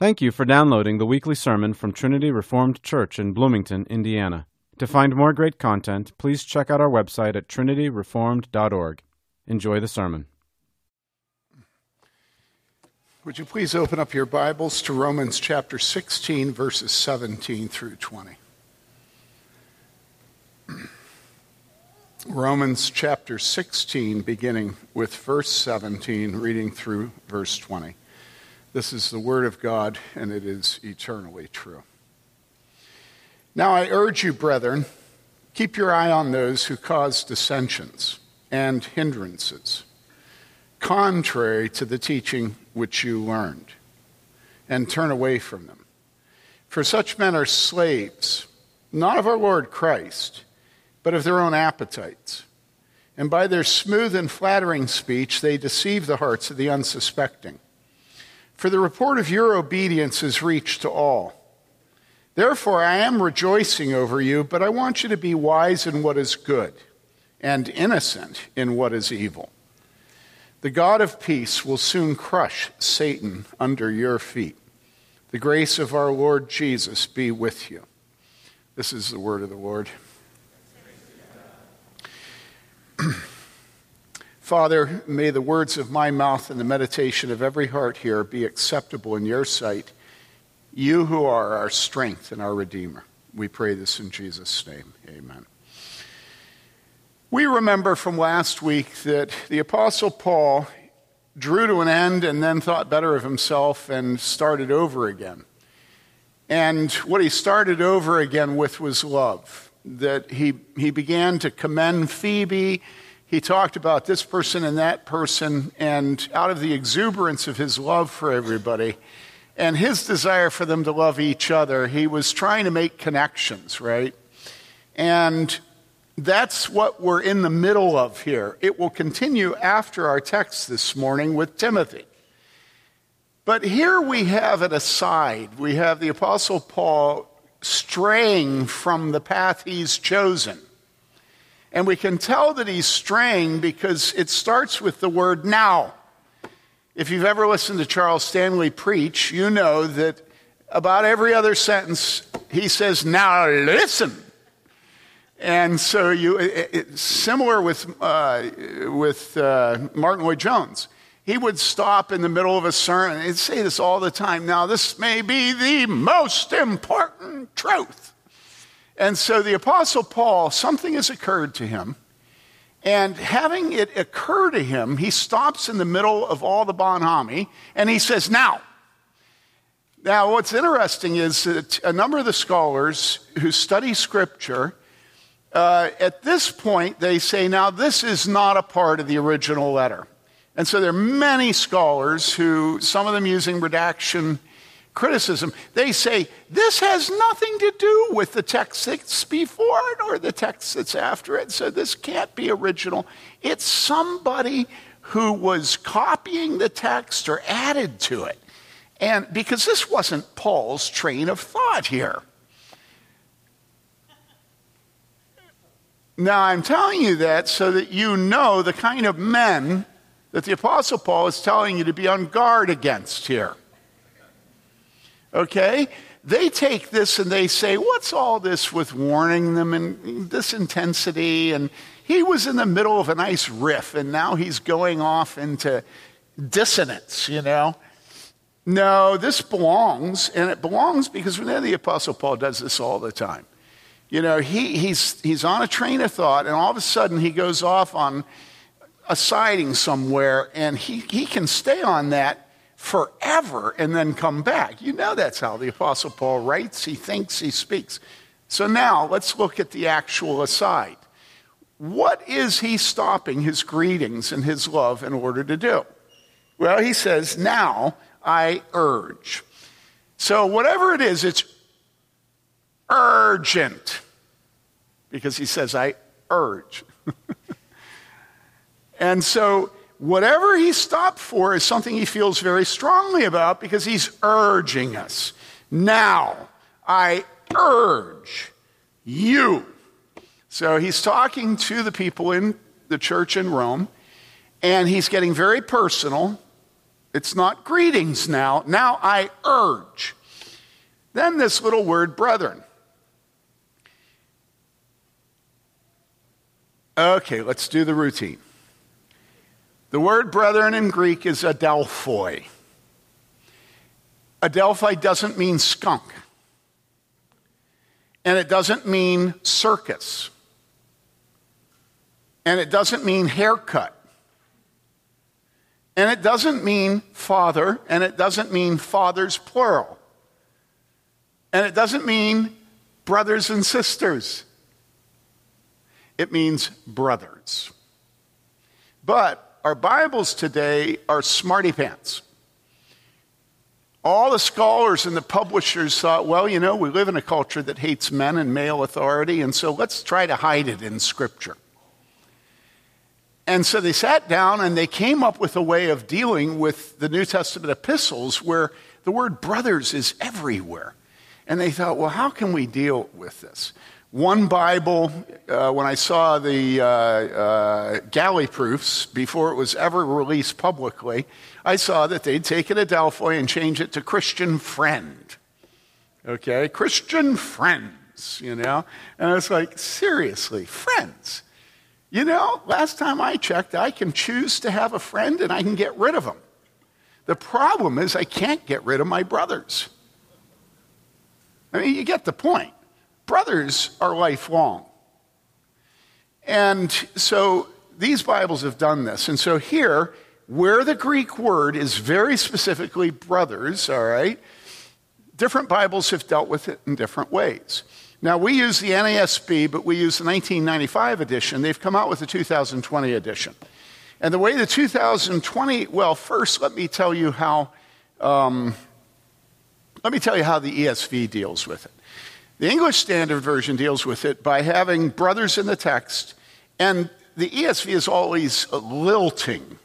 Thank you for downloading the weekly sermon from Trinity Reformed Church in Bloomington, Indiana. To find more great content, please check out our website at trinityreformed.org. Enjoy the sermon. Would you please open up your Bibles to Romans chapter 16, verses 17 through 20. Romans chapter 16, beginning with verse 17, reading through verse 20. This is the word of God, and it is eternally true. Now I urge you, brethren, keep your eye on those who cause dissensions and hindrances, contrary to the teaching which you learned, and turn away from them. For such men are slaves, not of our Lord Christ, but of their own appetites. And by their smooth and flattering speech, they deceive the hearts of the unsuspecting. For the report of your obedience is reached to all. Therefore, I am rejoicing over you, but I want you to be wise in what is good and innocent in what is evil. The God of peace will soon crush Satan under your feet. The grace of our Lord Jesus be with you. This is the word of the Lord. Father, may the words of my mouth and the meditation of every heart here be acceptable in your sight, you who are our strength and our Redeemer. We pray this in Jesus' name. Amen. We remember from last week that the Apostle Paul drew to an end and then thought better of himself and started over again. And what he started over again with was love, that he began to commend Phoebe. He talked about this person and that person, and out of the exuberance of his love for everybody and his desire for them to love each other, he was trying to make connections, right? And that's what we're in the middle of here. It will continue after our text this morning with Timothy. But here we have an aside. We have the Apostle Paul straying from the path he's chosen. And we can tell that he's straying because it starts with the word now. If you've ever listened to Charles Stanley preach, you know that about every other sentence he says, now listen. And so it's similar with Martin Lloyd-Jones. He would stop in the middle of a sermon. He'd say this all the time. Now this may be the most important truth. And so the Apostle Paul, something has occurred to him. And having it occur to him, he stops in the middle of all the bonhomie, and he says, now. Now, what's interesting is that a number of the scholars who study Scripture, at this point, they say, now, this is not a part of the original letter. And so there are many scholars who, some of them using redaction criticism, they say, this has nothing to do with the text that's before it or the text that's after it, so this can't be original. It's somebody who was copying the text or added to it. And because this wasn't Paul's train of thought here. Now, I'm telling you that so that you know the kind of men that the Apostle Paul is telling you to be on guard against here. Okay? They take this and they say, what's all this with warning them and this intensity? And he was in the middle of a nice riff, and now he's going off into dissonance, you know? No, this belongs, and it belongs because the Apostle Paul does this all the time. You know, he's on a train of thought, and all of a sudden he goes off on a siding somewhere, and he can stay on that forever and then come back. You know that's how the Apostle Paul writes. He thinks, he speaks. So now let's look at the actual aside. What is he stopping his greetings and his love in order to do? Well, he says, now I urge. So whatever it is, it's urgent. Because he says, I urge. And so whatever he stopped for is something he feels very strongly about because he's urging us. Now, I urge you. So he's talking to the people in the church in Rome, and he's getting very personal, It's not greetings now. Now I urge. Then this little word, brethren. Okay, let's do the routine. The word brethren in Greek is Adelphoi. Adelphoi doesn't mean skunk. And it doesn't mean circus. And it doesn't mean haircut. And it doesn't mean father. And it doesn't mean fathers, plural. And it doesn't mean brothers and sisters. It means brothers. But our Bibles today are smarty pants. All the scholars and the publishers thought, well, you know, we live in a culture that hates men and male authority, and so let's try to hide it in Scripture. And so they sat down and they came up with a way of dealing with the New Testament epistles where the word brothers is everywhere. And they thought, well, how can we deal with this? One Bible, when I saw the galley proofs before it was ever released publicly, I saw that they'd taken Adelphoi and changed it to Christian friend. Okay, Christian friends, you know? And it's like, seriously, friends. You know, last time I checked, I can choose to have a friend and I can get rid of them. The problem is I can't get rid of my brothers. I mean, you get the point. Brothers are lifelong. And so these Bibles have done this. And so here, where the Greek word is very specifically brothers, all right, different Bibles have dealt with it in different ways. Now, we use the NASB, but we use the 1995 edition. They've come out with the 2020 edition. And the way the 2020, well, first let me tell you how, the ESV deals with it. The English Standard Version deals with it by having brothers in the text, and the ESV is always lilting.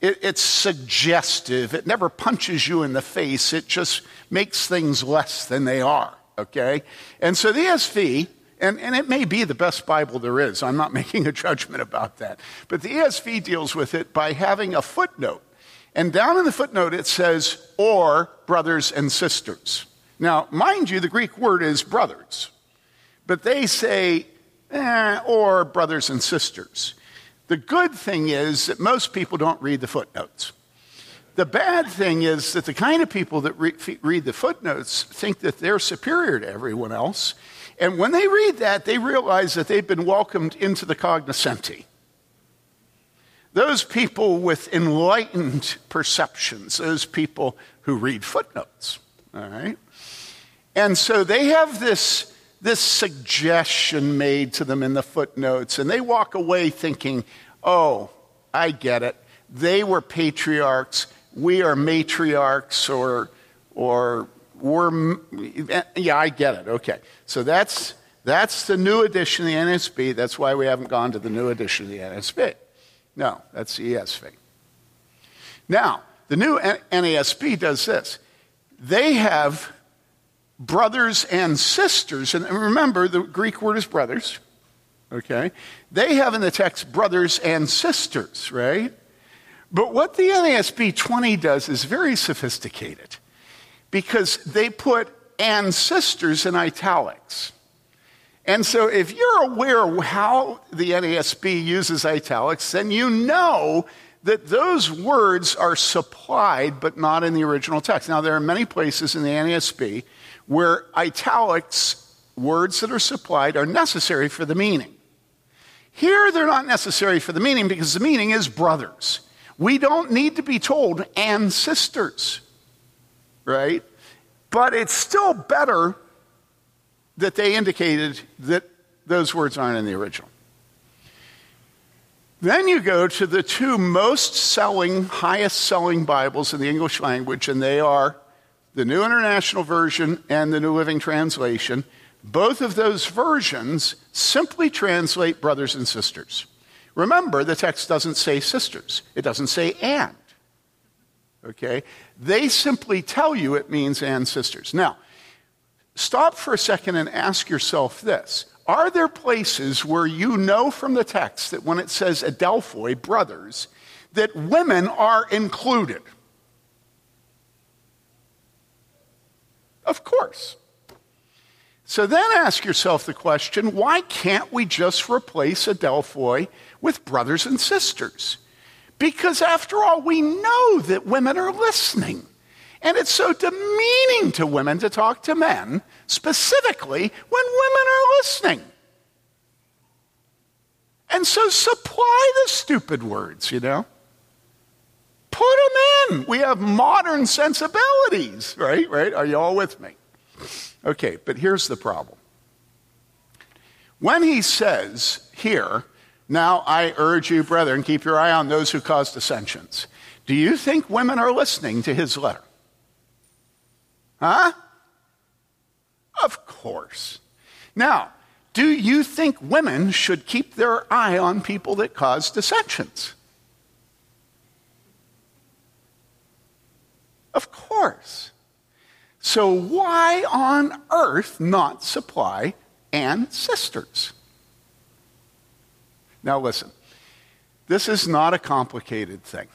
It's suggestive. It never punches you in the face. It just makes things less than they are, okay? And so the ESV, and it may be the best Bible there is. I'm not making a judgment about that. But the ESV deals with it by having a footnote. And down in the footnote it says, or brothers and sisters. Now, mind you, the Greek word is brothers, but they say, or brothers and sisters. The good thing is that most people don't read the footnotes. The bad thing is that the kind of people that read the footnotes think that they're superior to everyone else, and when they read that, they realize that they've been welcomed into the cognoscenti. Those people with enlightened perceptions, those people who read footnotes, all right? And so they have this suggestion made to them in the footnotes, and they walk away thinking, oh, I get it. They were patriarchs. We are matriarchs, or we're, yeah, I get it. Okay. So that's the new edition of the NSB. That's why we haven't gone to the new edition of the NSB. No, that's the ESV. Now, the new NASB does this. They have brothers and sisters, and remember the Greek word is brothers, okay? They have in the text brothers and sisters, right? But what the NASB 20 does is very sophisticated because they put and sisters in italics. And so if you're aware how the NASB uses italics, then you know that those words are supplied but not in the original text. Now, there are many places in the NASB where italics, words that are supplied, are necessary for the meaning. Here, they're not necessary for the meaning because the meaning is brothers. We don't need to be told and sisters, right? But it's still better that they indicated that those words aren't in the original. Then you go to the two most selling, highest selling Bibles in the English language, and they are the New International Version and the New Living Translation. Both of those versions simply translate brothers and sisters. Remember, the text doesn't say sisters. It doesn't say and. Okay? They simply tell you it means and sisters. Now, stop for a second and ask yourself this. Are there places where you know from the text that when it says Adelphoi, brothers, that women are included? Of course. So then ask yourself the question, why can't we just replace Adelphoi with brothers and sisters? Because after all, we know that women are listening. And it's so demeaning to women to talk to men, specifically when women are listening. And so supply the stupid words, you know. Put them in. We have modern sensibilities, right? Are you all with me? Okay, but here's the problem. When he says here, now I urge you, brethren, keep your eye on those who cause dissensions. Do you think women are listening to his letter? Huh? Of course. Now, do you think women should keep their eye on people that cause dissensions? Of course. So why on earth not supply and sisters? Now listen, this is not a complicated thing.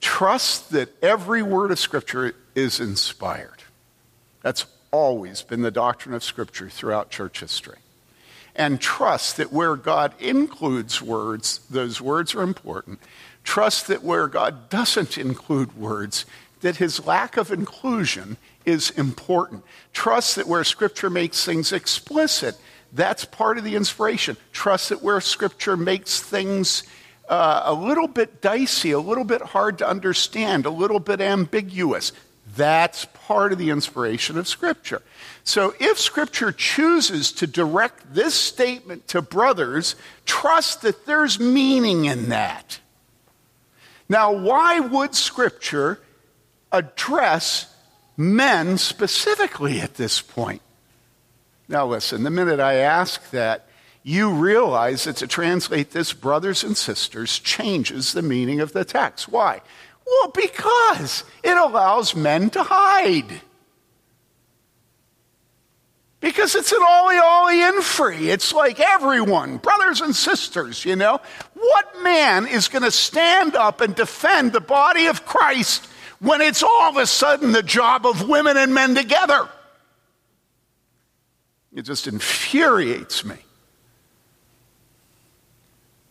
Trust that every word of Scripture is inspired. That's always been the doctrine of Scripture throughout church history. And trust that where God includes words, those words are important. Trust that where God doesn't include words, that his lack of inclusion is important. Trust that where Scripture makes things explicit, that's part of the inspiration. Trust that where Scripture makes things a little bit dicey, a little bit hard to understand, a little bit ambiguous, that's part of the inspiration of Scripture. So if Scripture chooses to direct this statement to brothers, trust that there's meaning in that. Now, why would Scripture address men specifically at this point? Now, listen, the minute I ask that, you realize that to translate this, brothers and sisters, changes the meaning of the text. Why? Well, because it allows men to hide. Because it's an ollie-ollie-in free. It's like everyone, brothers and sisters, you know. What man is going to stand up and defend the body of Christ when it's all of a sudden the job of women and men together? It just infuriates me.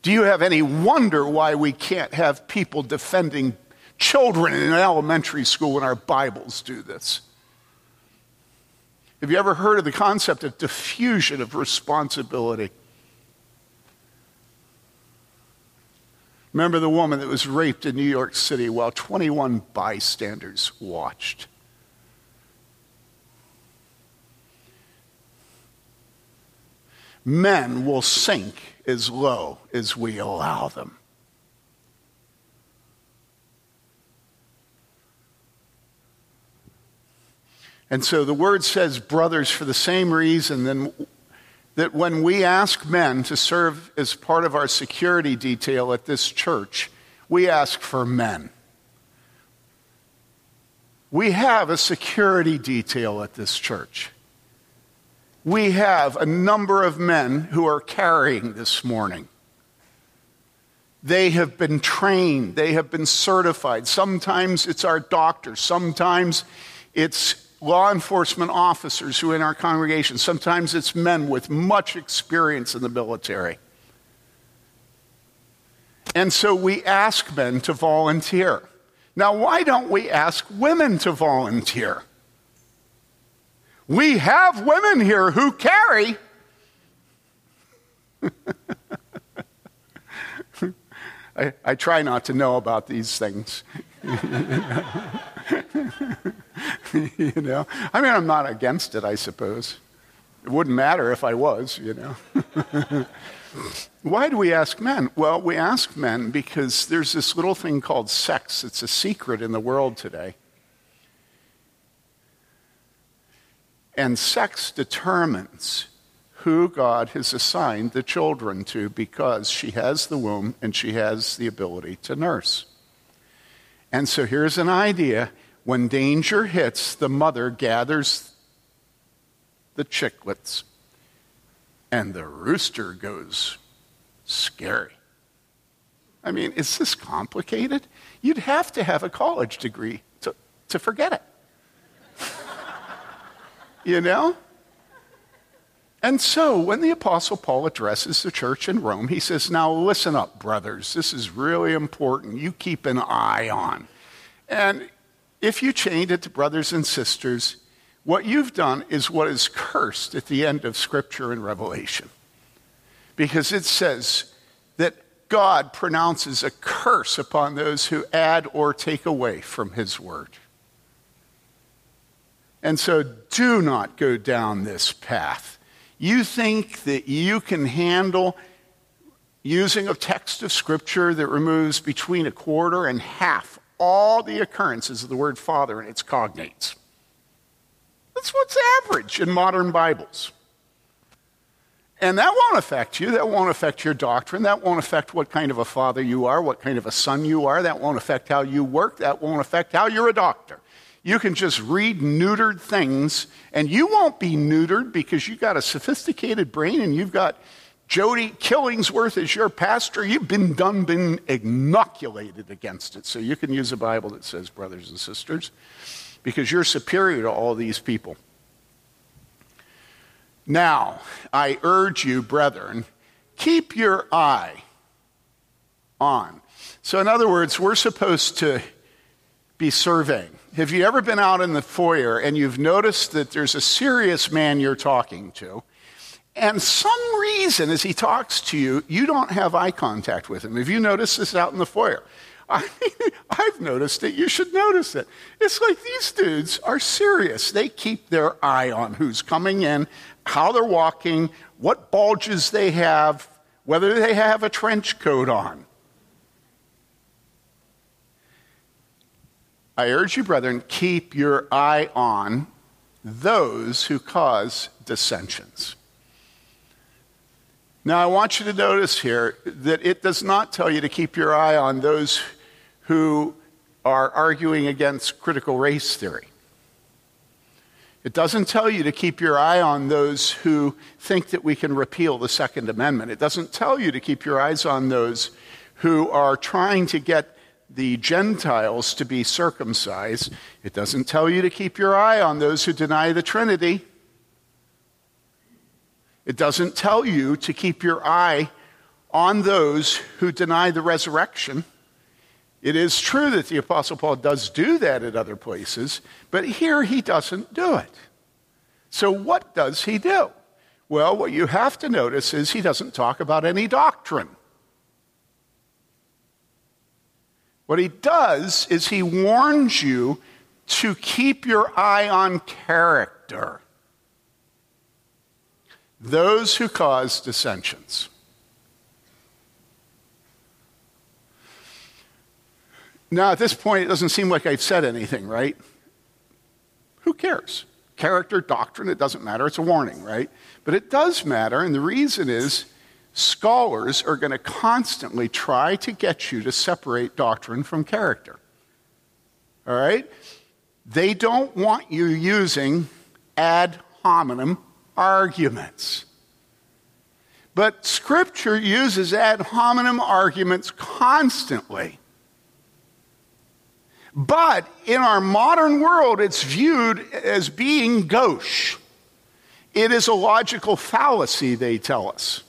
Do you have any wonder why we can't have people defending children in an elementary school when our Bibles do this? Have you ever heard of the concept of diffusion of responsibility? Remember the woman that was raped in New York City while 21 bystanders watched? Men will sink as low as we allow them. And so the word says, brothers, for the same reason that when we ask men to serve as part of our security detail at this church, we ask for men. We have a security detail at this church. We have a number of men who are carrying this morning. They have been trained. They have been certified. Sometimes it's our doctors. Sometimes it's law enforcement officers who are in our congregation. Sometimes it's men with much experience in the military. And so we ask men to volunteer. Now, why don't we ask women to volunteer? We have women here who carry. I try not to know about these things. You know, I mean, I'm not against it, I suppose. It wouldn't matter if I was, you know. Why do we ask men? Well, we ask men because there's this little thing called sex. It's a secret in the world today. And sex determines who God has assigned the children to because she has the womb and she has the ability to nurse. And so here's an idea. When danger hits, the mother gathers the chicklets and the rooster goes scary. I mean, is this complicated? You'd have to have a college degree to forget it. You know? And so when the Apostle Paul addresses the church in Rome, he says, now listen up, brothers. This is really important. You keep an eye on. And if you chained it to brothers and sisters, what you've done is what is cursed at the end of Scripture and Revelation. Because it says that God pronounces a curse upon those who add or take away from his word. And so do not go down this path. You think that you can handle using a text of Scripture that removes between a quarter and half all the occurrences of the word Father and its cognates. That's what's average in modern Bibles. And that won't affect you. That won't affect your doctrine. That won't affect what kind of a father you are, what kind of a son you are. That won't affect how you work. That won't affect how you're a doctor. You can just read neutered things, and you won't be neutered because you've got a sophisticated brain and you've got Jody Killingsworth as your pastor. You've been inoculated against it. So you can use a Bible that says brothers and sisters because you're superior to all these people. Now, I urge you, brethren, keep your eye on. So in other words, we're supposed to be surveying. Have you ever been out in the foyer and you've noticed that there's a serious man you're talking to, and some reason as he talks to you, you don't have eye contact with him? Have you noticed this out in the foyer? I mean, I've noticed it. You should notice it. It's like these dudes are serious. They keep their eye on who's coming in, how they're walking, what bulges they have, whether they have a trench coat on. I urge you, brethren, keep your eye on those who cause dissensions. Now, I want you to notice here that it does not tell you to keep your eye on those who are arguing against critical race theory. It doesn't tell you to keep your eye on those who think that we can repeal the Second Amendment. It doesn't tell you to keep your eyes on those who are trying to get the Gentiles to be circumcised. It doesn't tell you to keep your eye on those who deny the Trinity. It doesn't tell you to keep your eye on those who deny the resurrection. It is true that the Apostle Paul does do that at other places, but here he doesn't do it. So what does he do? Well, what you have to notice is he doesn't talk about any doctrine. What he does is he warns you to keep your eye on character. Those who cause dissensions. Now, at this point, it doesn't seem like I've said anything, right? Who cares? Character, doctrine, it doesn't matter. It's a warning, right? But it does matter, and the reason is scholars are going to constantly try to get you to separate doctrine from character. All right? They don't want you using ad hominem arguments. But Scripture uses ad hominem arguments constantly. But in our modern world, it's viewed as being gauche. It is a logical fallacy, they tell us.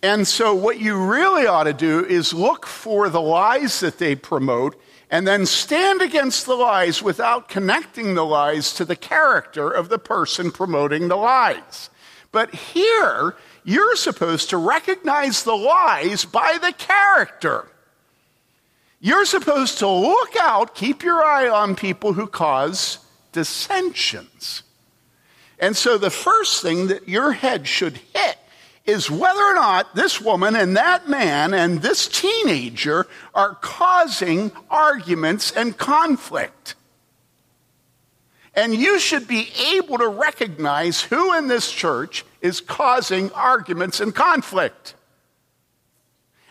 And so what you really ought to do is look for the lies that they promote and then stand against the lies without connecting the lies to the character of the person promoting the lies. But here, you're supposed to recognize the lies by the character. You're supposed to look out, keep your eye on people who cause dissensions. And so the first thing that your head should hit is whether or not this woman and that man and this teenager are causing arguments and conflict. And you should be able to recognize who in this church is causing arguments and conflict.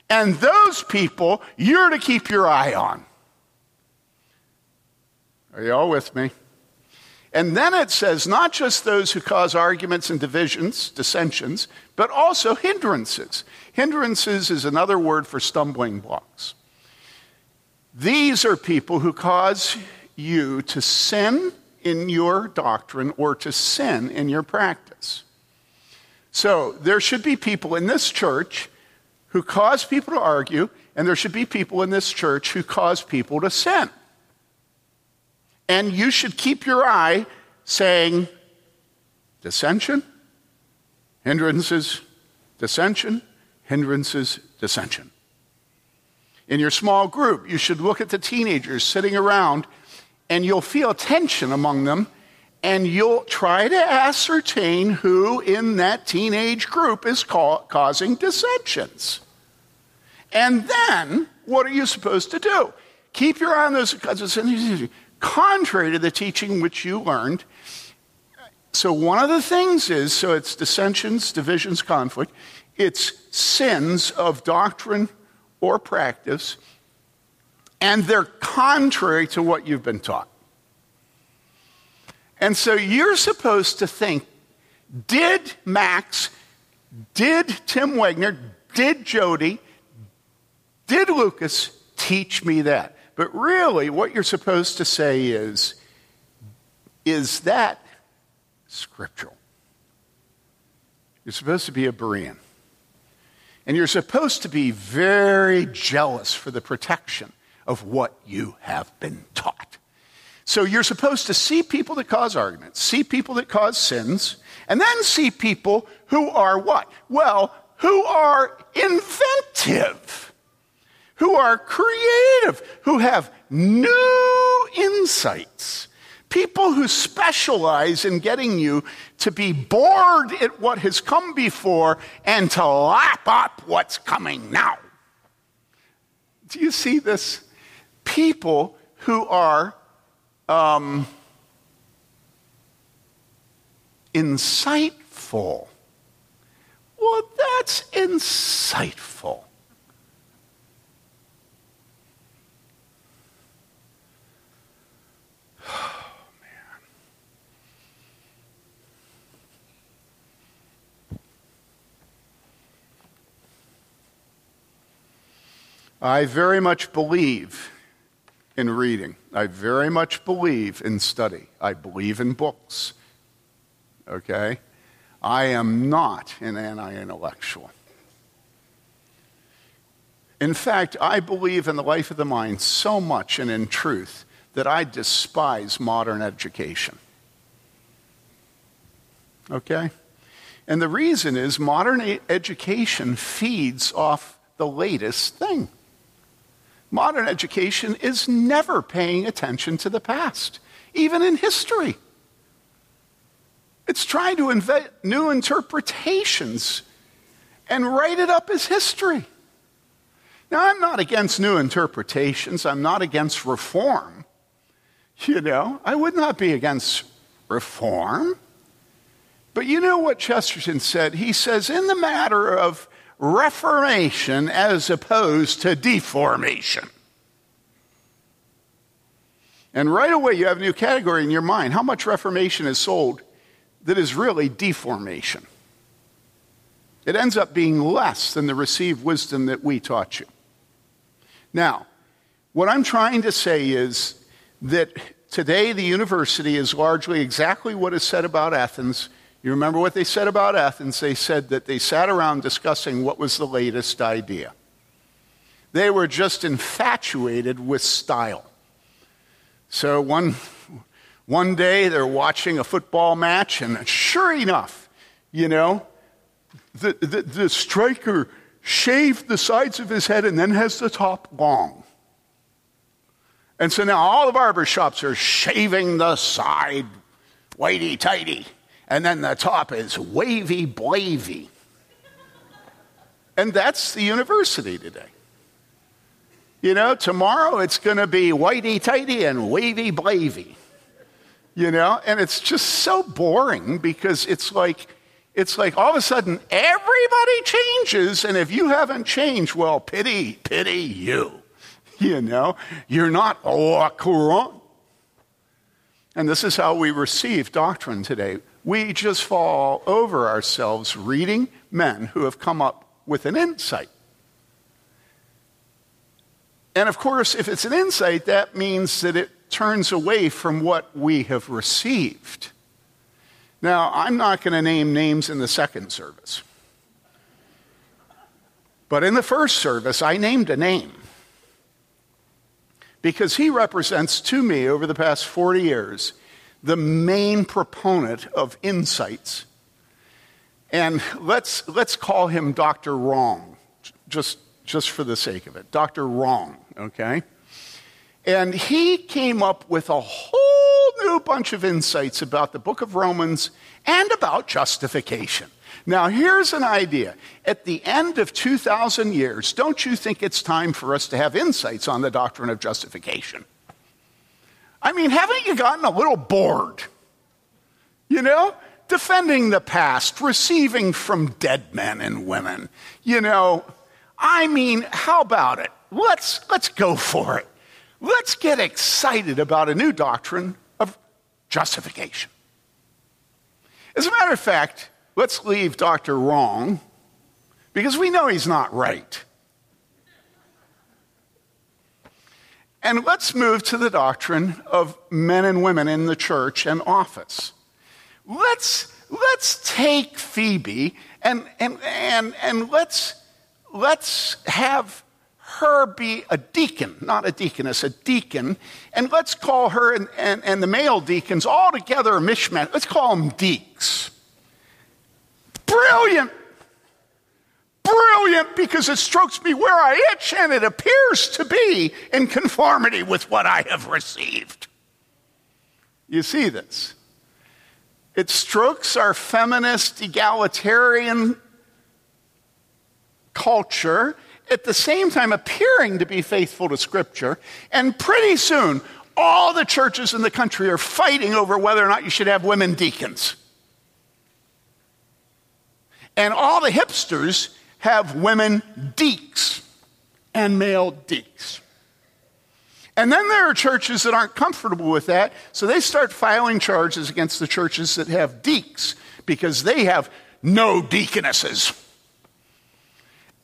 And those people, you're to keep your eye on. Are you all with me? And then it says not just those who cause arguments and divisions, dissensions, but also hindrances. Hindrances is another word for stumbling blocks. These are people who cause you to sin in your doctrine or to sin in your practice. So there should be people in this church who cause people to argue, and there should be people in this church who cause people to sin. And you should keep your eye saying, dissension, hindrances, dissension, hindrances, dissension. In your small group, you should look at the teenagers sitting around, and you'll feel tension among them, and you'll try to ascertain who in that teenage group is causing dissensions. And then, what are you supposed to do? Keep your eye on those dissensions, contrary to the teaching which you learned. So one of the things is, so it's dissensions, divisions, conflict. It's sins of doctrine or practice, and they're contrary to what you've been taught. And so you're supposed to think, did Max, did Tim Wagner, did Jody, did Lucas teach me that? But really, what you're supposed to say is that scriptural? You're supposed to be a Berean. And you're supposed to be very jealous for the protection of what you have been taught. So you're supposed to see people that cause arguments, see people that cause sins, and then see people who are what? Well, who are inventive, who are creative, who have new insights. People who specialize in getting you to be bored at what has come before and to lap up what's coming now. Do you see this? People who are insightful. Well, that's insightful. I very much believe in reading. I very much believe in study. I believe in books. Okay? I am not an anti-intellectual. In fact, I believe in the life of the mind so much and in truth that I despise modern education. Okay? And the reason is modern education feeds off the latest thing. Modern education is never paying attention to the past, even in history. It's trying to invent new interpretations and write it up as history. Now, I'm not against new interpretations. I'm not against reform. You know, I would not be against reform. But you know what Chesterton said? He says, in the matter of reformation as opposed to deformation. And right away you have a new category in your mind. How much reformation is sold that is really deformation? It ends up being less than the received wisdom that we taught you. Now, what I'm trying to say is that today the university is largely exactly what is said about Athens. You remember what they said about Athens? They said that they sat around discussing what was the latest idea. They were just infatuated with style. So one day they're watching a football match, and sure enough, you know, the striker shaved the sides of his head and then has the top long. And so now all the barbershops are shaving the side whitey-tighty. And then the top is wavy-blavy. And that's the university today. You know, tomorrow it's going to be whitey-tighty and wavy-blavy. You know, and it's just so boring because it's like all of a sudden everybody changes, and if you haven't changed, well, pity you. You know, you're not au courant. And this is how we receive doctrine today. We just fall over ourselves reading men who have come up with an insight. And of course, if it's an insight, that means that it turns away from what we have received. Now, I'm not going to name names in the second service. But in the first service, I named a name. Because he represents to me, over the past 40 years, the main proponent of insights. And let's call him Dr. Wrong, just for the sake of it. Dr. Wrong, okay? And he came up with a whole new bunch of insights about the book of Romans and about justification. Now, here's an idea. At the end of 2,000 years, don't you think it's time for us to have insights on the doctrine of justification? I mean, haven't you gotten a little bored? You know, defending the past, receiving from dead men and women. You know, I mean, how about it? Let's go for it. Let's get excited about a new doctrine of justification. As a matter of fact, let's leave Dr. Wrong, because we know he's not right. And let's move to the doctrine of men and women in the church and office. Let's take Phoebe and let's have her be a deacon, not a deaconess, a deacon, and let's call her and the male deacons all together a mishmash. Let's call them deeks. Brilliant. Brilliant, because it strokes me where I itch, and it appears to be in conformity with what I have received. You see this? It strokes our feminist, egalitarian culture, at the same time appearing to be faithful to Scripture, and pretty soon all the churches in the country are fighting over whether or not you should have women deacons. And all the hipsters have women deeks and male deeks. And then there are churches that aren't comfortable with that, so they start filing charges against the churches that have deeks because they have no deaconesses.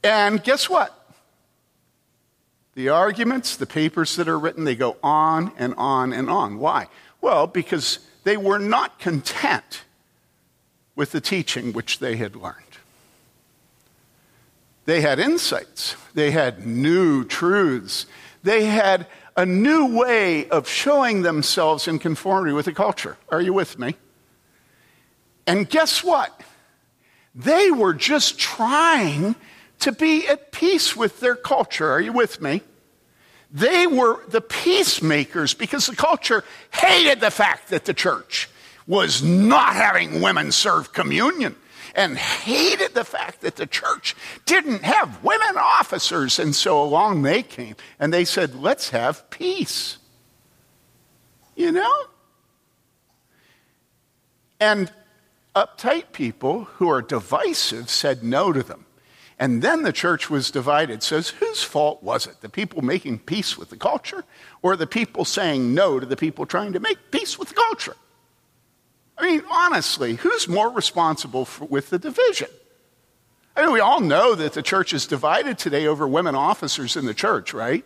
And guess what? The arguments, the papers that are written, they go on and on and on. Why? Well, because they were not content with the teaching which they had learned. They had insights. They had new truths. They had a new way of showing themselves in conformity with the culture. Are you with me? And guess what? They were just trying to be at peace with their culture. Are you with me? They were the peacemakers because the culture hated the fact that the church was not having women serve communion, and hated the fact that the church didn't have women officers. And so along they came, and they said, let's have peace. You know? And uptight people who are divisive said no to them. And then the church was divided. Says, whose fault was it? The people making peace with the culture, or the people saying no to the people trying to make peace with the culture? I mean, honestly, who's more responsible with the division? I mean, we all know that the church is divided today over women officers in the church, right?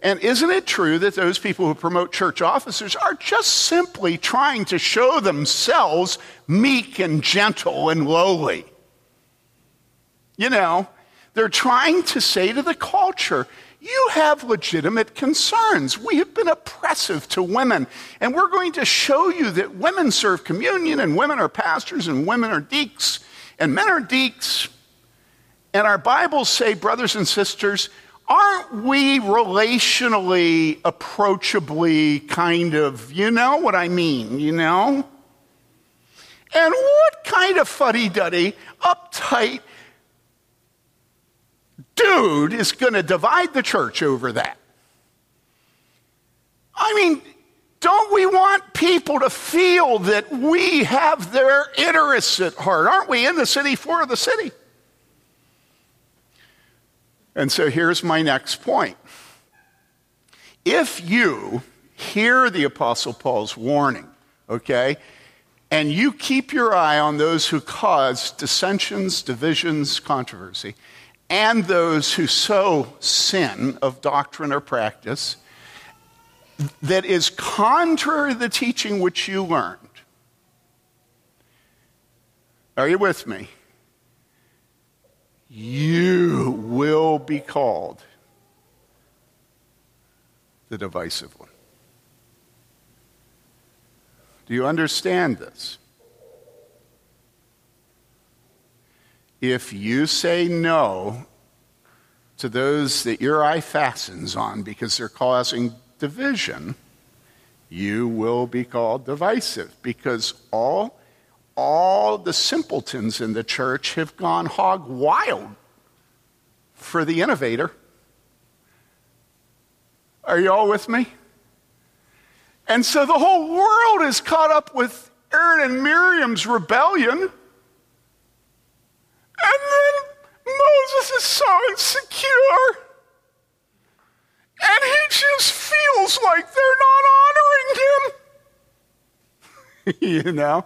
And isn't it true that those people who promote church officers are just simply trying to show themselves meek and gentle and lowly? You know, they're trying to say to the culture, you have legitimate concerns. We have been oppressive to women, and we're going to show you that women serve communion, and women are pastors, and women are deacons, and men are deacons. And our Bibles say, brothers and sisters, aren't we relationally, approachably, kind of, you know what I mean, you know? And what kind of fuddy-duddy, uptight dude is going to divide the church over that? I mean, don't we want people to feel that we have their interests at heart? Aren't we in the city for the city? And so here's my next point. If you hear the Apostle Paul's warning, okay, and you keep your eye on those who cause dissensions, divisions, controversy, and those who sow sin of doctrine or practice, that is contrary to the teaching which you learned. Are you with me? You will be called the divisive one. Do you understand this? If you say no to those that your eye fastens on because they're causing division, you will be called divisive, because all the simpletons in the church have gone hog wild for the innovator. Are you all with me? And so the whole world is caught up with Aaron and Miriam's rebellion. And then Moses is so insecure. And he just feels like they're not honoring him. You know?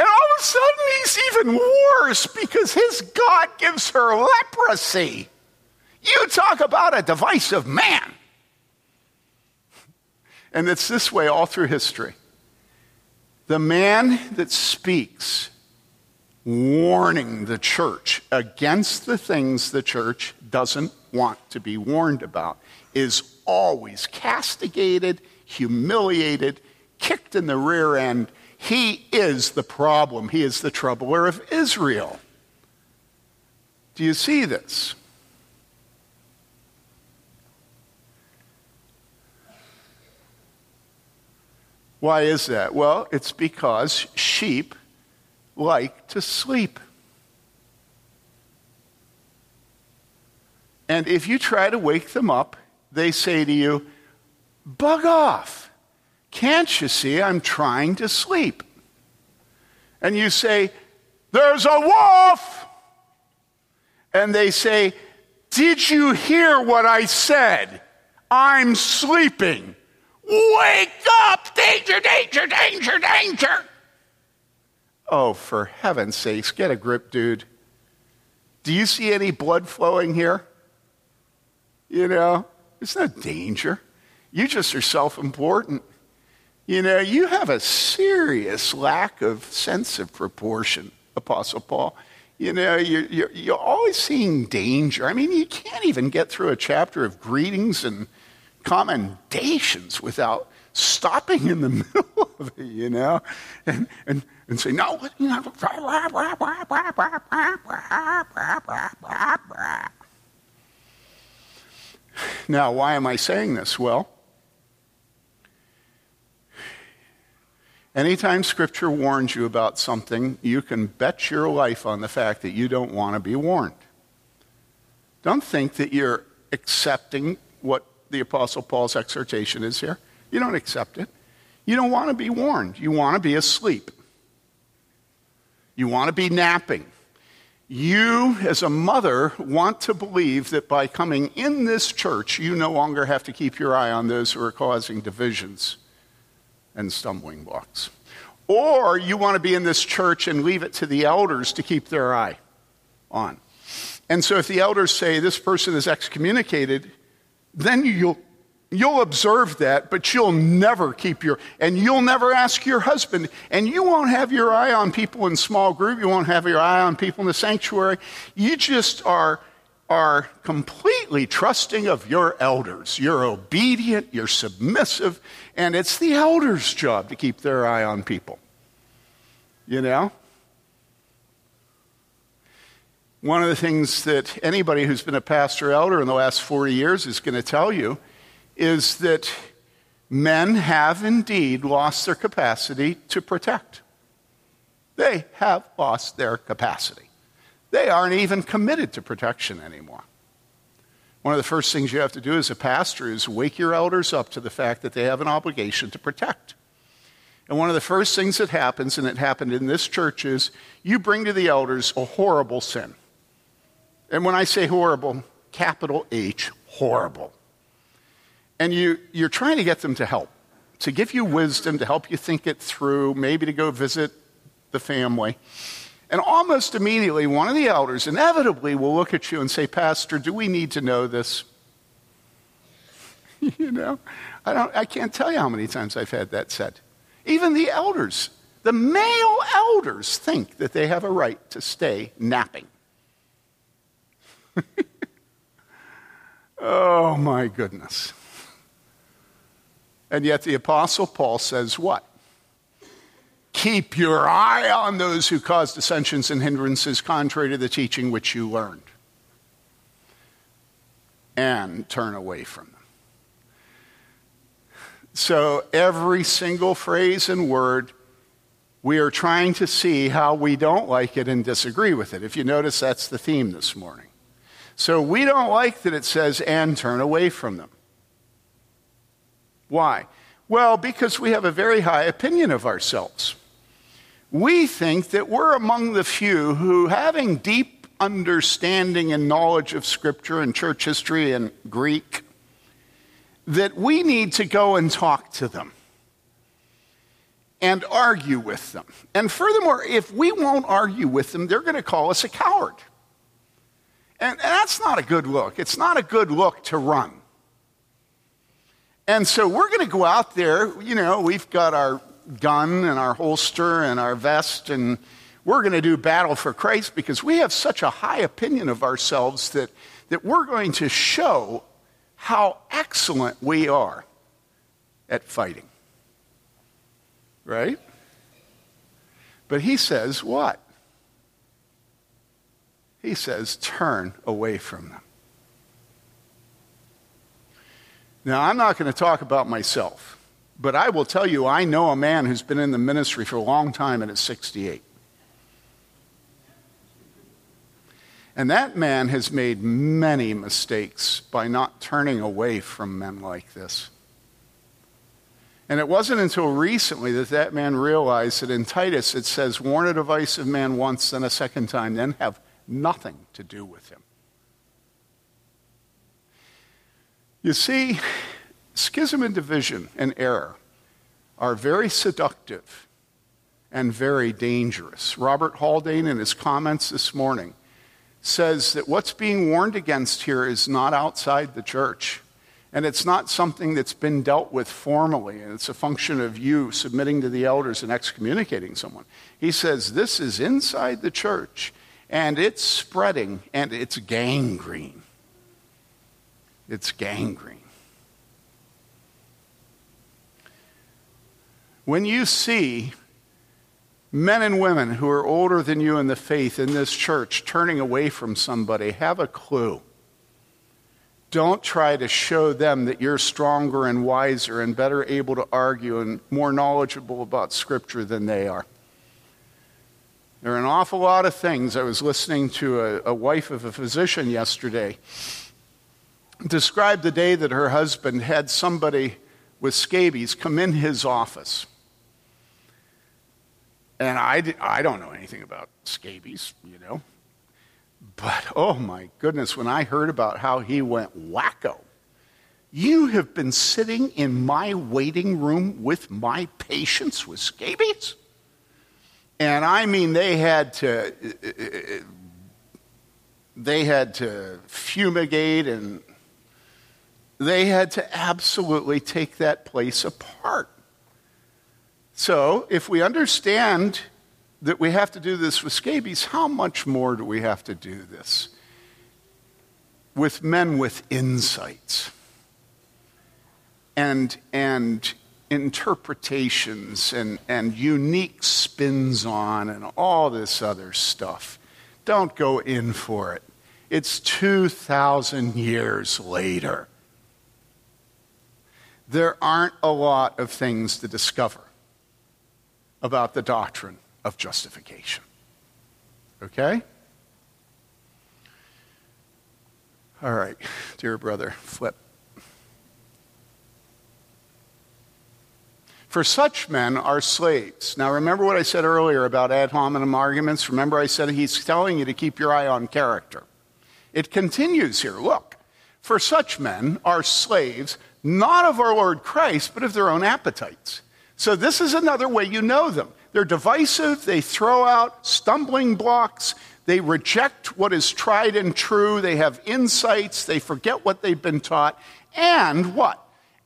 And all of a sudden, he's even worse because his God gives her leprosy. You talk about a divisive man. And it's this way all through history. The man that speaks, warning the church against the things the church doesn't want to be warned about, is always castigated, humiliated, kicked in the rear end. He is the problem. He is the troubler of Israel. Do you see this? Why is that? Well, it's because sheep like to sleep. And if you try to wake them up, they say to you, "Bug off. Can't you see I'm trying to sleep?" And you say, "There's a wolf." And they say, "Did you hear what I said? I'm sleeping. Wake up! Danger, danger, danger, danger!" Oh, for heaven's sakes, get a grip, dude. Do you see any blood flowing here? You know, it's not danger. You just are self-important. You know, you have a serious lack of sense of proportion, Apostle Paul. You know, you're always seeing danger. I mean, you can't even get through a chapter of greetings and commendations without stopping in the middle of it, you know, and say, "No, you know." Now, why am I saying this? Well, anytime Scripture warns you about something, you can bet your life on the fact that you don't want to be warned. Don't think that you're accepting what the Apostle Paul's exhortation is here. You don't accept it. You don't want to be warned. You want to be asleep. You want to be napping. You, as a mother, want to believe that by coming in this church, you no longer have to keep your eye on those who are causing divisions and stumbling blocks. Or you want to be in this church and leave it to the elders to keep their eye on. And so if the elders say, "This person is excommunicated," then you'll observe that, but you'll never keep your, and you'll never ask your husband, and you won't have your eye on people in small group, you won't have your eye on people in the sanctuary. You just are completely trusting of your elders. You're obedient, you're submissive, and it's the elders' job to keep their eye on people. You know? One of the things that anybody who's been a pastor elder in the last 40 years is going to tell you is that men have indeed lost their capacity to protect. They have lost their capacity. They aren't even committed to protection anymore. One of the first things you have to do as a pastor is wake your elders up to the fact that they have an obligation to protect. And one of the first things that happens, and it happened in this church, is you bring to the elders a horrible sin. And when I say horrible, capital H, horrible. And you're trying to get them to help, to give you wisdom, to help you think it through, maybe to go visit the family. And almost immediately, one of the elders inevitably will look at you and say, "Pastor, do we need to know this?" You know, I can't tell you how many times I've had that said. Even the elders, the male elders, think that they have a right to stay napping. Oh, my goodness. And yet the Apostle Paul says what? Keep your eye on those who cause dissensions and hindrances contrary to the teaching which you learned. And turn away from them. So every single phrase and word, we are trying to see how we don't like it and disagree with it. If you notice, that's the theme this morning. So we don't like that it says, and turn away from them. Why? Well, because we have a very high opinion of ourselves. We think that we're among the few who, having deep understanding and knowledge of Scripture and church history and Greek, that we need to go and talk to them and argue with them. And furthermore, if we won't argue with them, they're going to call us a coward. And that's not a good look. It's not a good look to run. And so we're going to go out there, you know, we've got our gun and our holster and our vest, and we're going to do battle for Christ because we have such a high opinion of ourselves that we're going to show how excellent we are at fighting. Right? But he says what? He says, turn away from them. Now, I'm not going to talk about myself, but I will tell you I know a man who's been in the ministry for a long time and is 68. And that man has made many mistakes by not turning away from men like this. And it wasn't until recently that that man realized that in Titus it says, warn a divisive man once, then a second time, then have nothing to do with him. You see, schism and division and error are very seductive and very dangerous. Robert Haldane, in his comments this morning, says that what's being warned against here is not outside the church, and it's not something that's been dealt with formally, and it's a function of you submitting to the elders and excommunicating someone. He says this is inside the church, and it's spreading, and it's gangrene. It's gangrene. When you see men and women who are older than you in the faith in this church turning away from somebody, have a clue. Don't try to show them that you're stronger and wiser and better able to argue and more knowledgeable about Scripture than they are. There are an awful lot of things. I was listening to a wife of a physician yesterday described the day that her husband had somebody with scabies come in his office. And I don't know anything about scabies, you know. But, oh my goodness, when I heard about how he went wacko. You have been sitting in my waiting room with my patients with scabies? And I mean, they had to fumigate, and they had to absolutely take that place apart. So if we understand that we have to do this with scabies, how much more do we have to do this with men with insights and interpretations and unique spins on and all this other stuff? Don't go in for it. It's 2,000 years later. There aren't a lot of things to discover about the doctrine of justification. Okay? All right, dear brother, flip. For such men are slaves. Now remember what I said earlier about ad hominem arguments. Remember I said he's telling you to keep your eye on character. It continues here. Look, for such men are slaves, not of our Lord Christ, but of their own appetites. So this is another way you know them. They're divisive. They throw out stumbling blocks. They reject what is tried and true. They have insights. They forget what they've been taught. And what?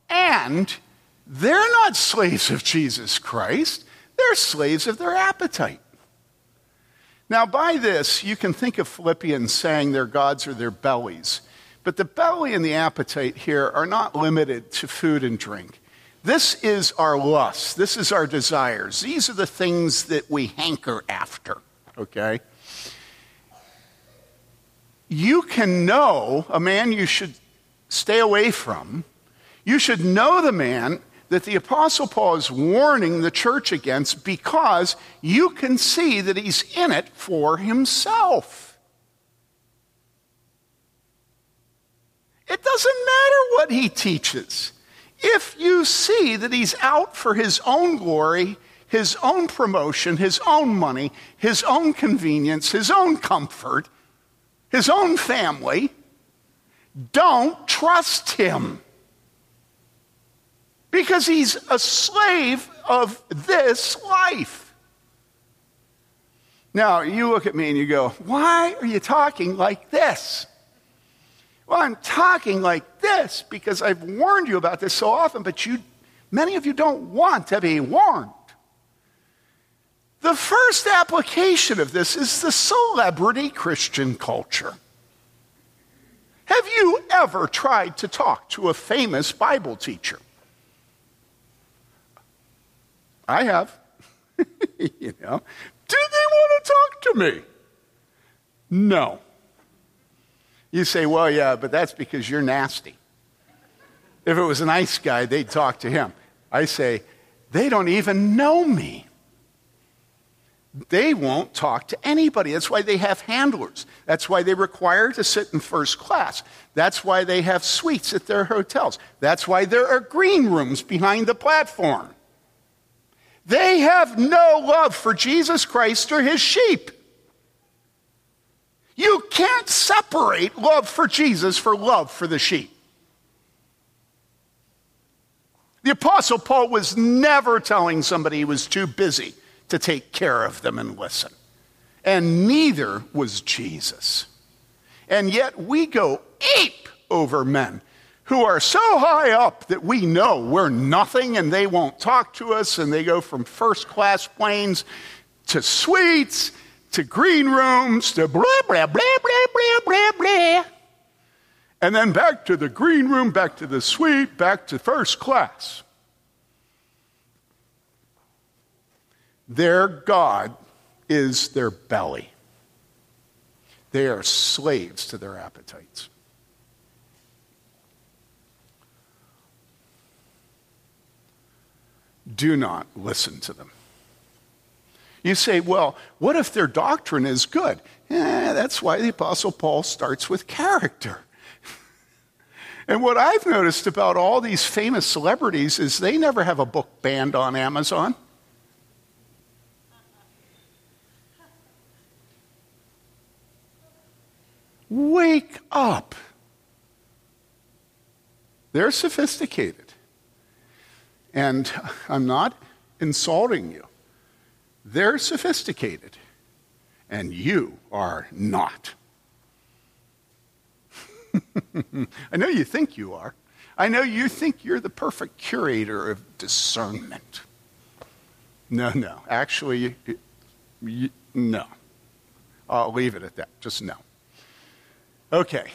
And they're not slaves of Jesus Christ. They're slaves of their appetite. Now, by this, you can think of Philippians saying their gods are their bellies. But the belly and the appetite here are not limited to food and drink. This is our lust. This is our desires. These are the things that we hanker after, okay? You can know a man you should stay away from. You should know the man that the Apostle Paul is warning the church against because you can see that he's in it for himself. It doesn't matter what he teaches. If you see that he's out for his own glory, his own promotion, his own money, his own convenience, his own comfort, his own family, don't trust him. Because he's a slave of this life. Now, you look at me and you go, why are you talking like this? Well, I'm talking like this because I've warned you about this so often, but many of you don't want to be warned. The first application of this is the celebrity Christian culture. Have you ever tried to talk to a famous Bible teacher? I have. You know, do they want to talk to me? No. You say, well, yeah, but that's because you're nasty. If it was a nice guy, they'd talk to him. I say, they don't even know me. They won't talk to anybody. That's why they have handlers. That's why they require to sit in first class. That's why they have suites at their hotels. That's why there are green rooms behind the platform. They have no love for Jesus Christ or his sheep. You can't separate love for Jesus from love for the sheep. The Apostle Paul was never telling somebody he was too busy to take care of them and listen. And neither was Jesus. And yet we go ape over men who are so high up that we know we're nothing and they won't talk to us, and they go from first-class planes to suites to green rooms to blah, blah, blah, blah, blah, blah, blah, and then back to the green room, back to the suite, back to first class. Their God is their belly. They are slaves to their appetites. Do not listen to them. You say, well, what if their doctrine is good? That's why the Apostle Paul starts with character. And what I've noticed about all these famous celebrities is they never have a book banned on Amazon. Wake up. They're sophisticated. And I'm not insulting you. They're sophisticated, and you are not. I know you think you are. I know you think you're the perfect curator of discernment. No. Actually, no. I'll leave it at that. Just no. Okay.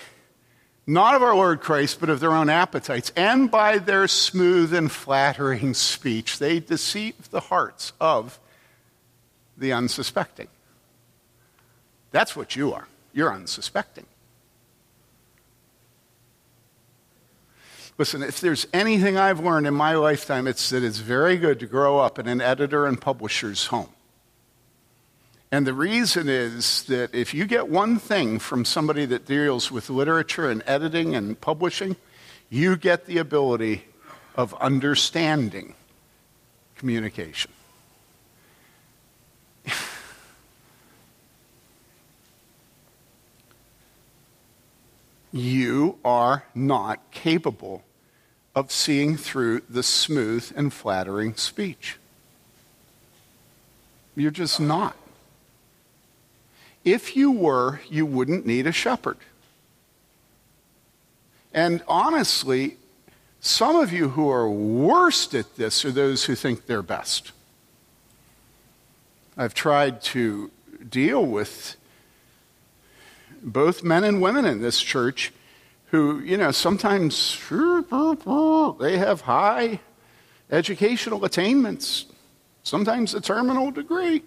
Not of our Lord Christ, but of their own appetites, and by their smooth and flattering speech, they deceive the hearts of the unsuspecting. That's what you are. You're unsuspecting. Listen, if there's anything I've learned in my lifetime, it's that it's very good to grow up in an editor and publisher's home. And the reason is that if you get one thing from somebody that deals with literature and editing and publishing, you get the ability of understanding communication. You are not capable of seeing through the smooth and flattering speech. You're just not. If you were, you wouldn't need a shepherd. And honestly, Some of you who are worst at this are those who think they're best. I've tried to deal with both men and women in this church who, you know, sometimes they have high educational attainments, sometimes a terminal degree,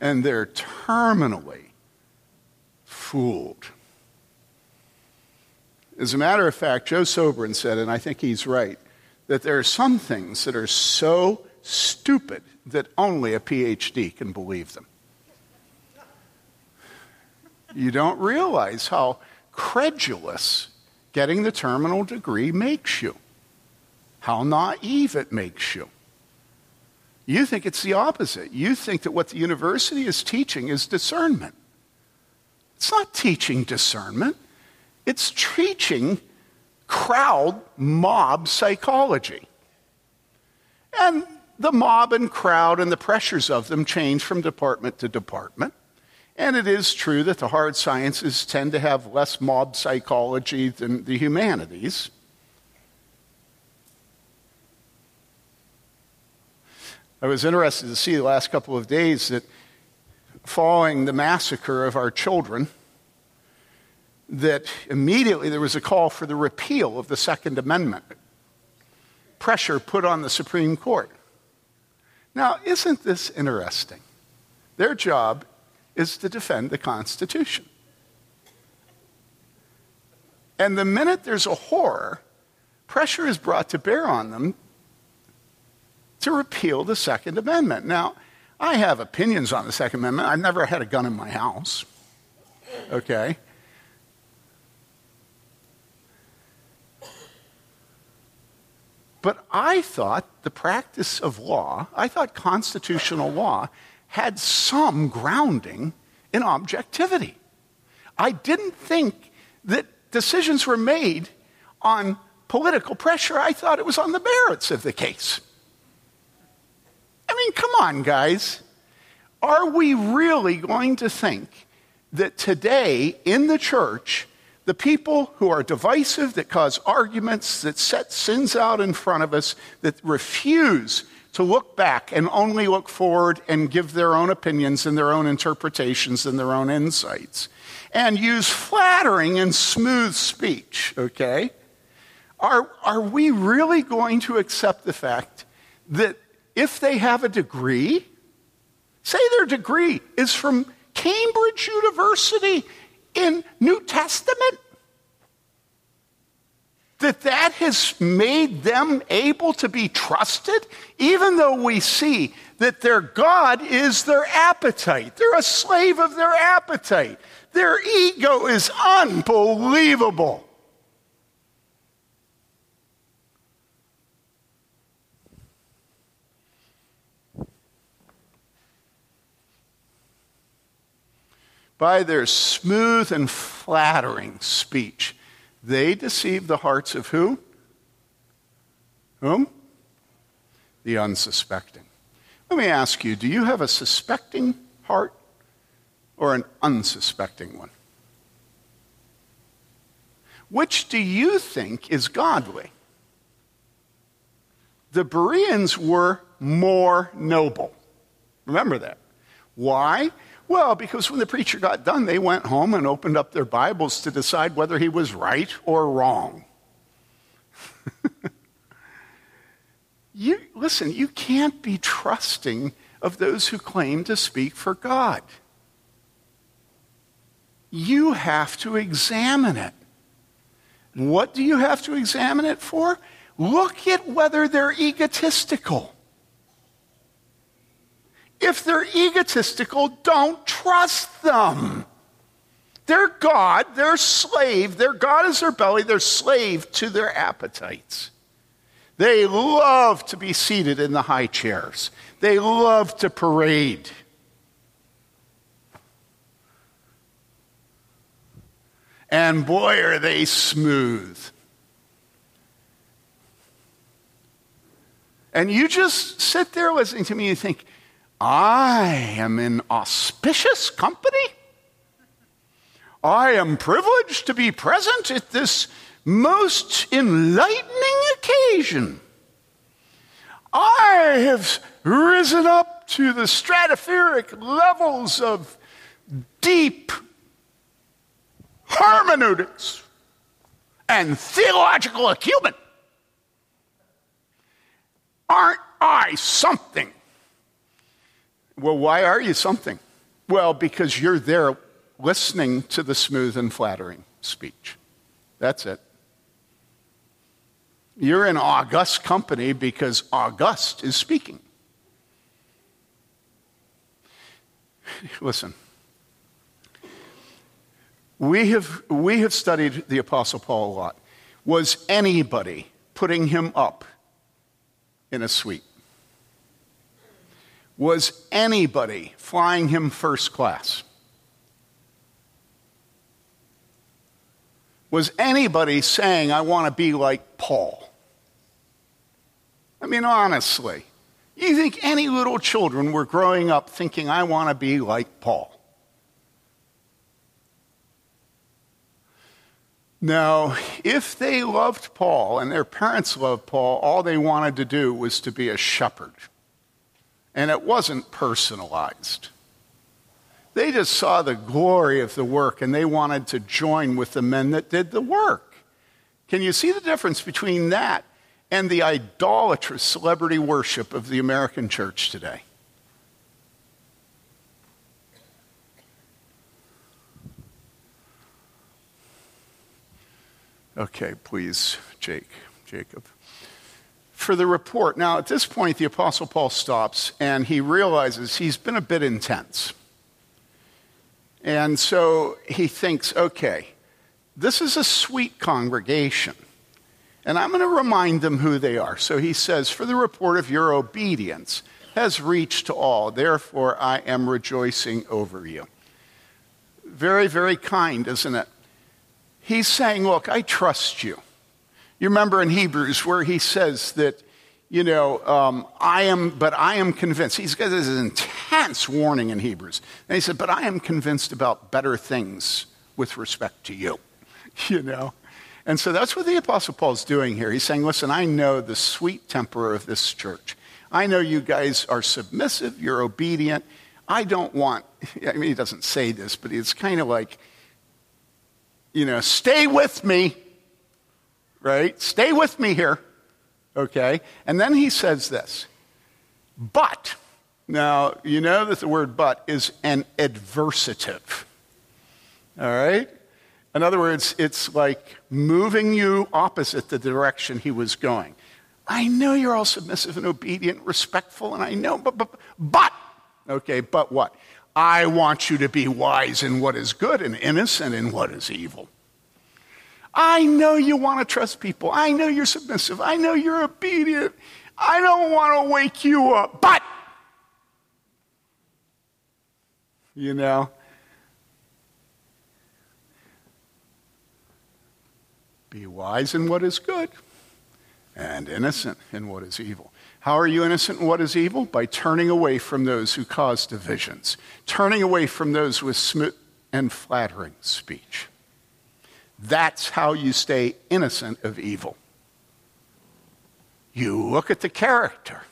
and they're terminally fooled. As a matter of fact, Joe Sobran said, and I think he's right, that there are some things that are so stupid that only a PhD can believe them. You don't realize how credulous getting the terminal degree makes you, how naive it makes you. You think it's the opposite. You think that what the university is teaching is discernment. It's not teaching discernment. It's teaching crowd mob psychology. And the mob and crowd and the pressures of them change from department to department. And it is true that the hard sciences tend to have less mob psychology than the humanities. I was interested to see the last couple of days that following the massacre of our children, that immediately there was a call for the repeal of the Second Amendment. Pressure put on the Supreme Court. Now, isn't this interesting? Their job is to defend the Constitution. And the minute there's a horror, pressure is brought to bear on them to repeal the Second Amendment. Now, I have opinions on the Second Amendment. I've never had a gun in my house, okay? But I thought the practice of law, I thought constitutional law had some grounding in objectivity. I didn't think that decisions were made on political pressure. I thought it was on the merits of the case. I mean, come on, guys. Are we really going to think that today in the church, the people who are divisive, that cause arguments, that set sins out in front of us, that refuse to look back and only look forward and give their own opinions and their own interpretations and their own insights, and use flattering and smooth speech, okay? Are we really going to accept the fact that if they have a degree, say their degree is from Cambridge University in New Testament, that has made them able to be trusted, even though we see that their God is their appetite. They're a slave of their appetite. Their ego is unbelievable. By their smooth and flattering speech, they deceive the hearts of who? Whom? The unsuspecting. Let me ask you, do you have a suspecting heart or an unsuspecting one? Which do you think is godly? The Bereans were more noble. Remember that. Why? Well, because when the preacher got done, they went home and opened up their Bibles to decide whether he was right or wrong. Listen, you can't be trusting of those who claim to speak for God. You have to examine it. What do you have to examine it for? Look at whether they're egotistical. If they're egotistical, don't trust them. They're God, they're slave. Their God is their belly, they're slave to their appetites. They love to be seated in the high chairs. They love to parade. And boy, are they smooth. And you just sit there listening to me and you think, I am in auspicious company. I am privileged to be present at this most enlightening occasion. I have risen up to the stratospheric levels of deep hermeneutics and theological acumen. Aren't I something? Well, why are you something? Well, because you're there listening to the smooth and flattering speech. That's it. You're in august company because August is speaking. Listen, we have studied the Apostle Paul a lot. Was anybody putting him up in a suite? Was anybody flying him first class? Was anybody saying, I want to be like Paul? I mean, honestly, you think any little children were growing up thinking, I want to be like Paul? Now, if they loved Paul and their parents loved Paul, all they wanted to do was to be a shepherd. And it wasn't personalized. They just saw the glory of the work and they wanted to join with the men that did the work. Can you see the difference between that and the idolatrous celebrity worship of the American church today? Okay, please, Jacob. For the report. Now, at this point, the Apostle Paul stops and he realizes he's been a bit intense. And so he thinks, okay, this is a sweet congregation. And I'm going to remind them who they are. So he says, for the report of your obedience has reached to all. Therefore, I am rejoicing over you. Very, very kind, isn't it? He's saying, look, I trust you. You remember in Hebrews where he says that, you know, I am convinced. He's got this intense warning in Hebrews. And he said, but I am convinced about better things with respect to you, you know. And so that's what the Apostle Paul's doing here. He's saying, listen, I know the sweet temper of this church. I know you guys are submissive, you're obedient. I mean, he doesn't say this, but it's kind of like, you know, stay with me, right? Stay with me here, okay? And then he says this, but, now, you know that the word but is an adversative, all right? In other words, it's like moving you opposite the direction he was going. I know you're all submissive and obedient, respectful, and I know, but, okay, but what? I want you to be wise in what is good and innocent in what is evil. I know you want to trust people. I know you're submissive. I know you're obedient. I don't want to wake you up, but, you know, be wise in what is good and innocent in what is evil. How are you innocent in what is evil? By turning away from those who cause divisions, turning away from those with smooth and flattering speech. That's how you stay innocent of evil. You look at the character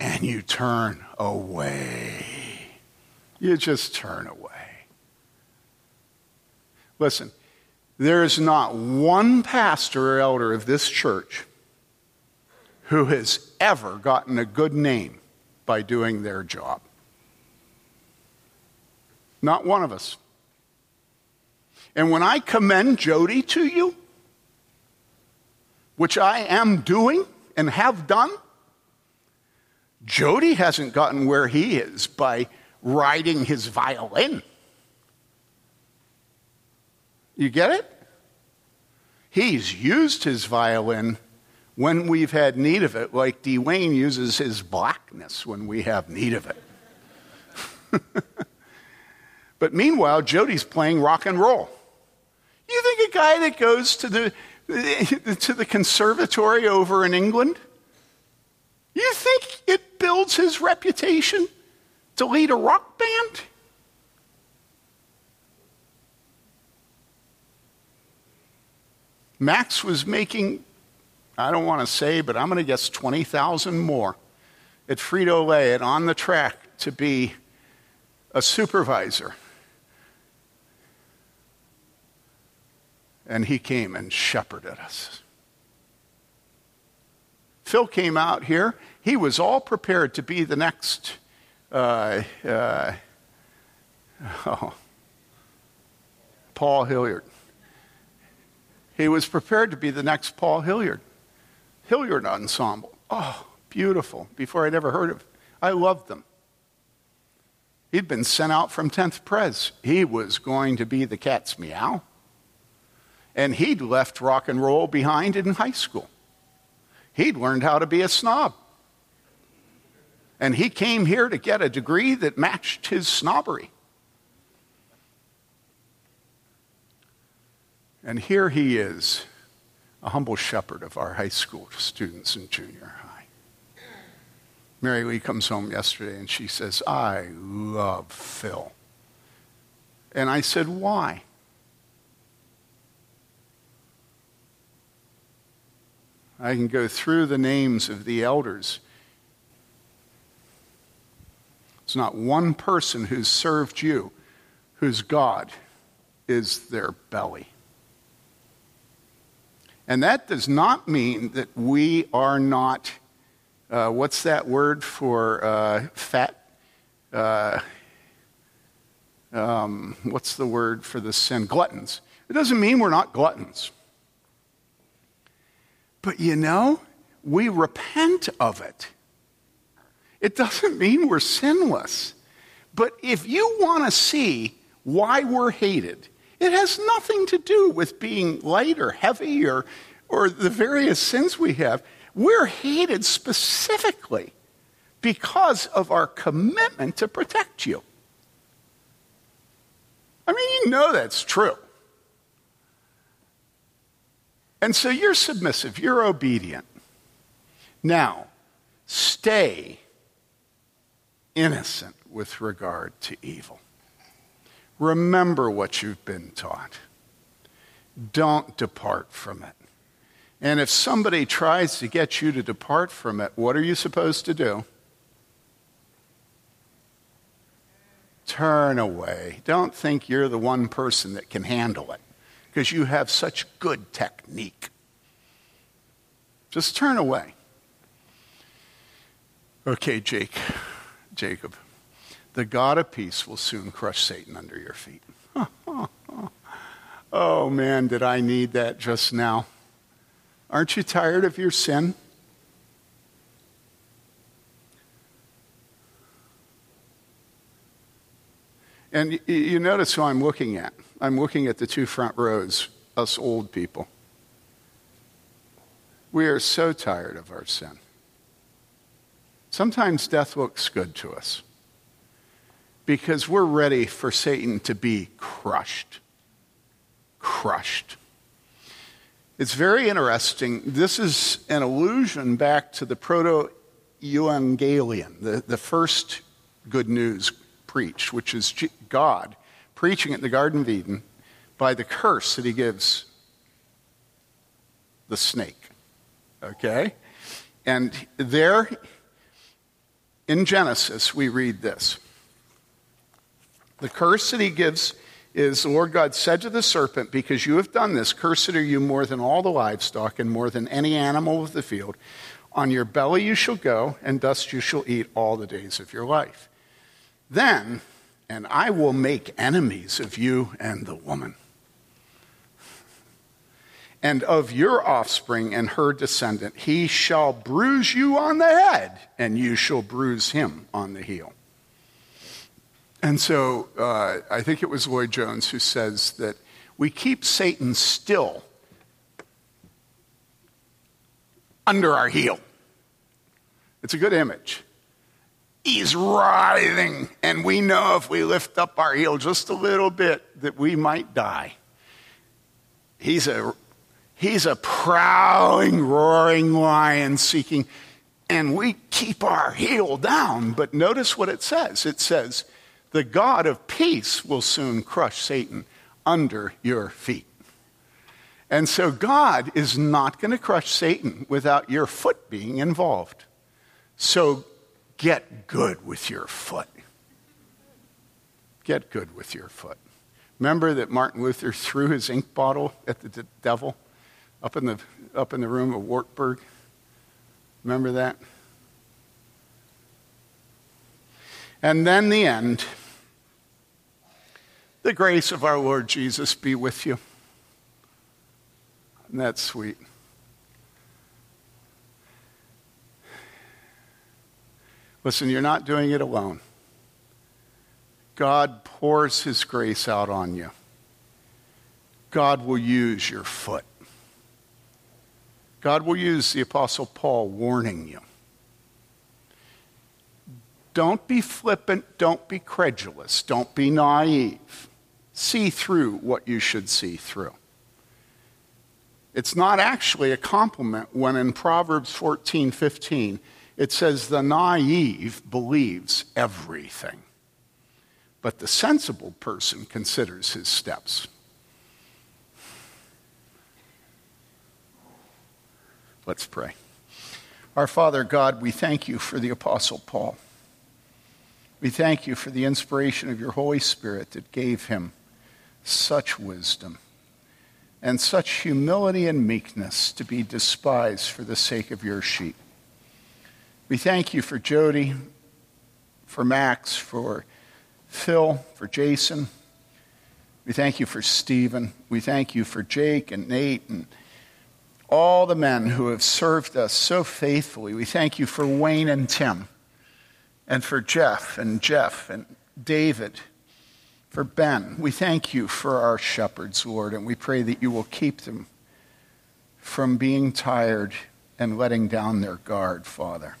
and you turn away. You just turn away. Listen, there is not one pastor or elder of this church who has ever gotten a good name by doing their job. Not one of us. And when I commend Jody to you, which I am doing and have done, Jody hasn't gotten where he is by riding his violin. You get it? He's used his violin when we've had need of it, like Dwayne uses his blackness when we have need of it. But meanwhile, Jody's playing rock and roll. You think a guy that goes to the conservatory over in England, you think it builds his reputation to lead a rock band? Max was making I don't want to say, but I'm going to guess 20,000 more at Frito-Lay and on the track to be a supervisor. And he came and shepherded us. Phil came out here. He was all prepared to be the next Paul Hilliard. He was prepared to be the next Paul Hilliard. Hilliard Ensemble. Oh, beautiful. Before I'd ever heard of it. I loved them. He'd been sent out from 10th Prez. He was going to be the cat's meow. And he'd left rock and roll behind in high school. He'd learned how to be a snob. And he came here to get a degree that matched his snobbery. And here he is, a humble shepherd of our high school students and junior high. Mary Lee comes home yesterday and she says, I love Phil. And I said, why? I can go through the names of the elders. It's not one person who's served you whose God is their belly. And that does not mean that we are not, what's that word for fat? What's the word for the sin? Gluttons. It doesn't mean we're not gluttons. But you know, we repent of it. It doesn't mean we're sinless. But if you want to see why we're hated, it has nothing to do with being light or heavy or the various sins we have. We're hated specifically because of our commitment to protect you. I mean, you know that's true. And so you're submissive, you're obedient. Now, stay innocent with regard to evil. Remember what you've been taught. Don't depart from it. And if somebody tries to get you to depart from it, what are you supposed to do? Turn away. Don't think you're the one person that can handle it, because you have such good technique. Just turn away. Okay, Jacob. The God of peace will soon crush Satan under your feet. Oh, man, did I need that just now. Aren't you tired of your sin? And you notice who I'm looking at. I'm looking at the two front rows, us old people. We are so tired of our sin. Sometimes death looks good to us, because we're ready for Satan to be crushed. Crushed. It's very interesting. This is an allusion back to the proto-evangelion, the first good news preached, which is God preaching at the Garden of Eden by the curse that he gives the snake. Okay? And there, in Genesis, we read this. The curse that he gives is, the Lord God said to the serpent, because you have done this, cursed are you more than all the livestock and more than any animal of the field. On your belly you shall go, and dust you shall eat all the days of your life. Then, and I will make enemies of you and the woman, and of your offspring and her descendant. He shall bruise you on the head, and you shall bruise him on the heel. And so I think it was Lloyd-Jones who says that we keep Satan still under our heel. It's a good image. He's writhing, and we know if we lift up our heel just a little bit that we might die. He's a prowling, roaring lion seeking, and we keep our heel down. But notice what it says. It says, the God of peace will soon crush Satan under your feet. And so God is not going to crush Satan without your foot being involved. So get good with your foot. Get good with your foot. Remember that Martin Luther threw his ink bottle at the devil up in the room of Wartburg? Remember that? And then the end. The grace of our Lord Jesus be with you. Isn't that sweet? Listen, you're not doing it alone. God pours his grace out on you. God will use your foot. God will use the Apostle Paul warning you. Don't be flippant. Don't be credulous. Don't be naive. See through what you should see through. It's not actually a compliment when in Proverbs 14:15, it says the naive believes everything, but the sensible person considers his steps. Let's pray. Our Father God, we thank you for the Apostle Paul. We thank you for the inspiration of your Holy Spirit that gave him such wisdom and such humility and meekness to be despised for the sake of your sheep. We thank you for Jody, for Max, for Phil, for Jason. We thank you for Stephen. We thank you for Jake and Nate and all the men who have served us so faithfully. We thank you for Wayne and Tim, and for Jeff and David, for Ben. We thank you for our shepherds, Lord, and we pray that you will keep them from being tired and letting down their guard, Father.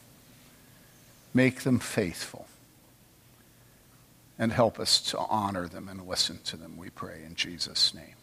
Make them faithful and help us to honor them and listen to them, we pray in Jesus' name.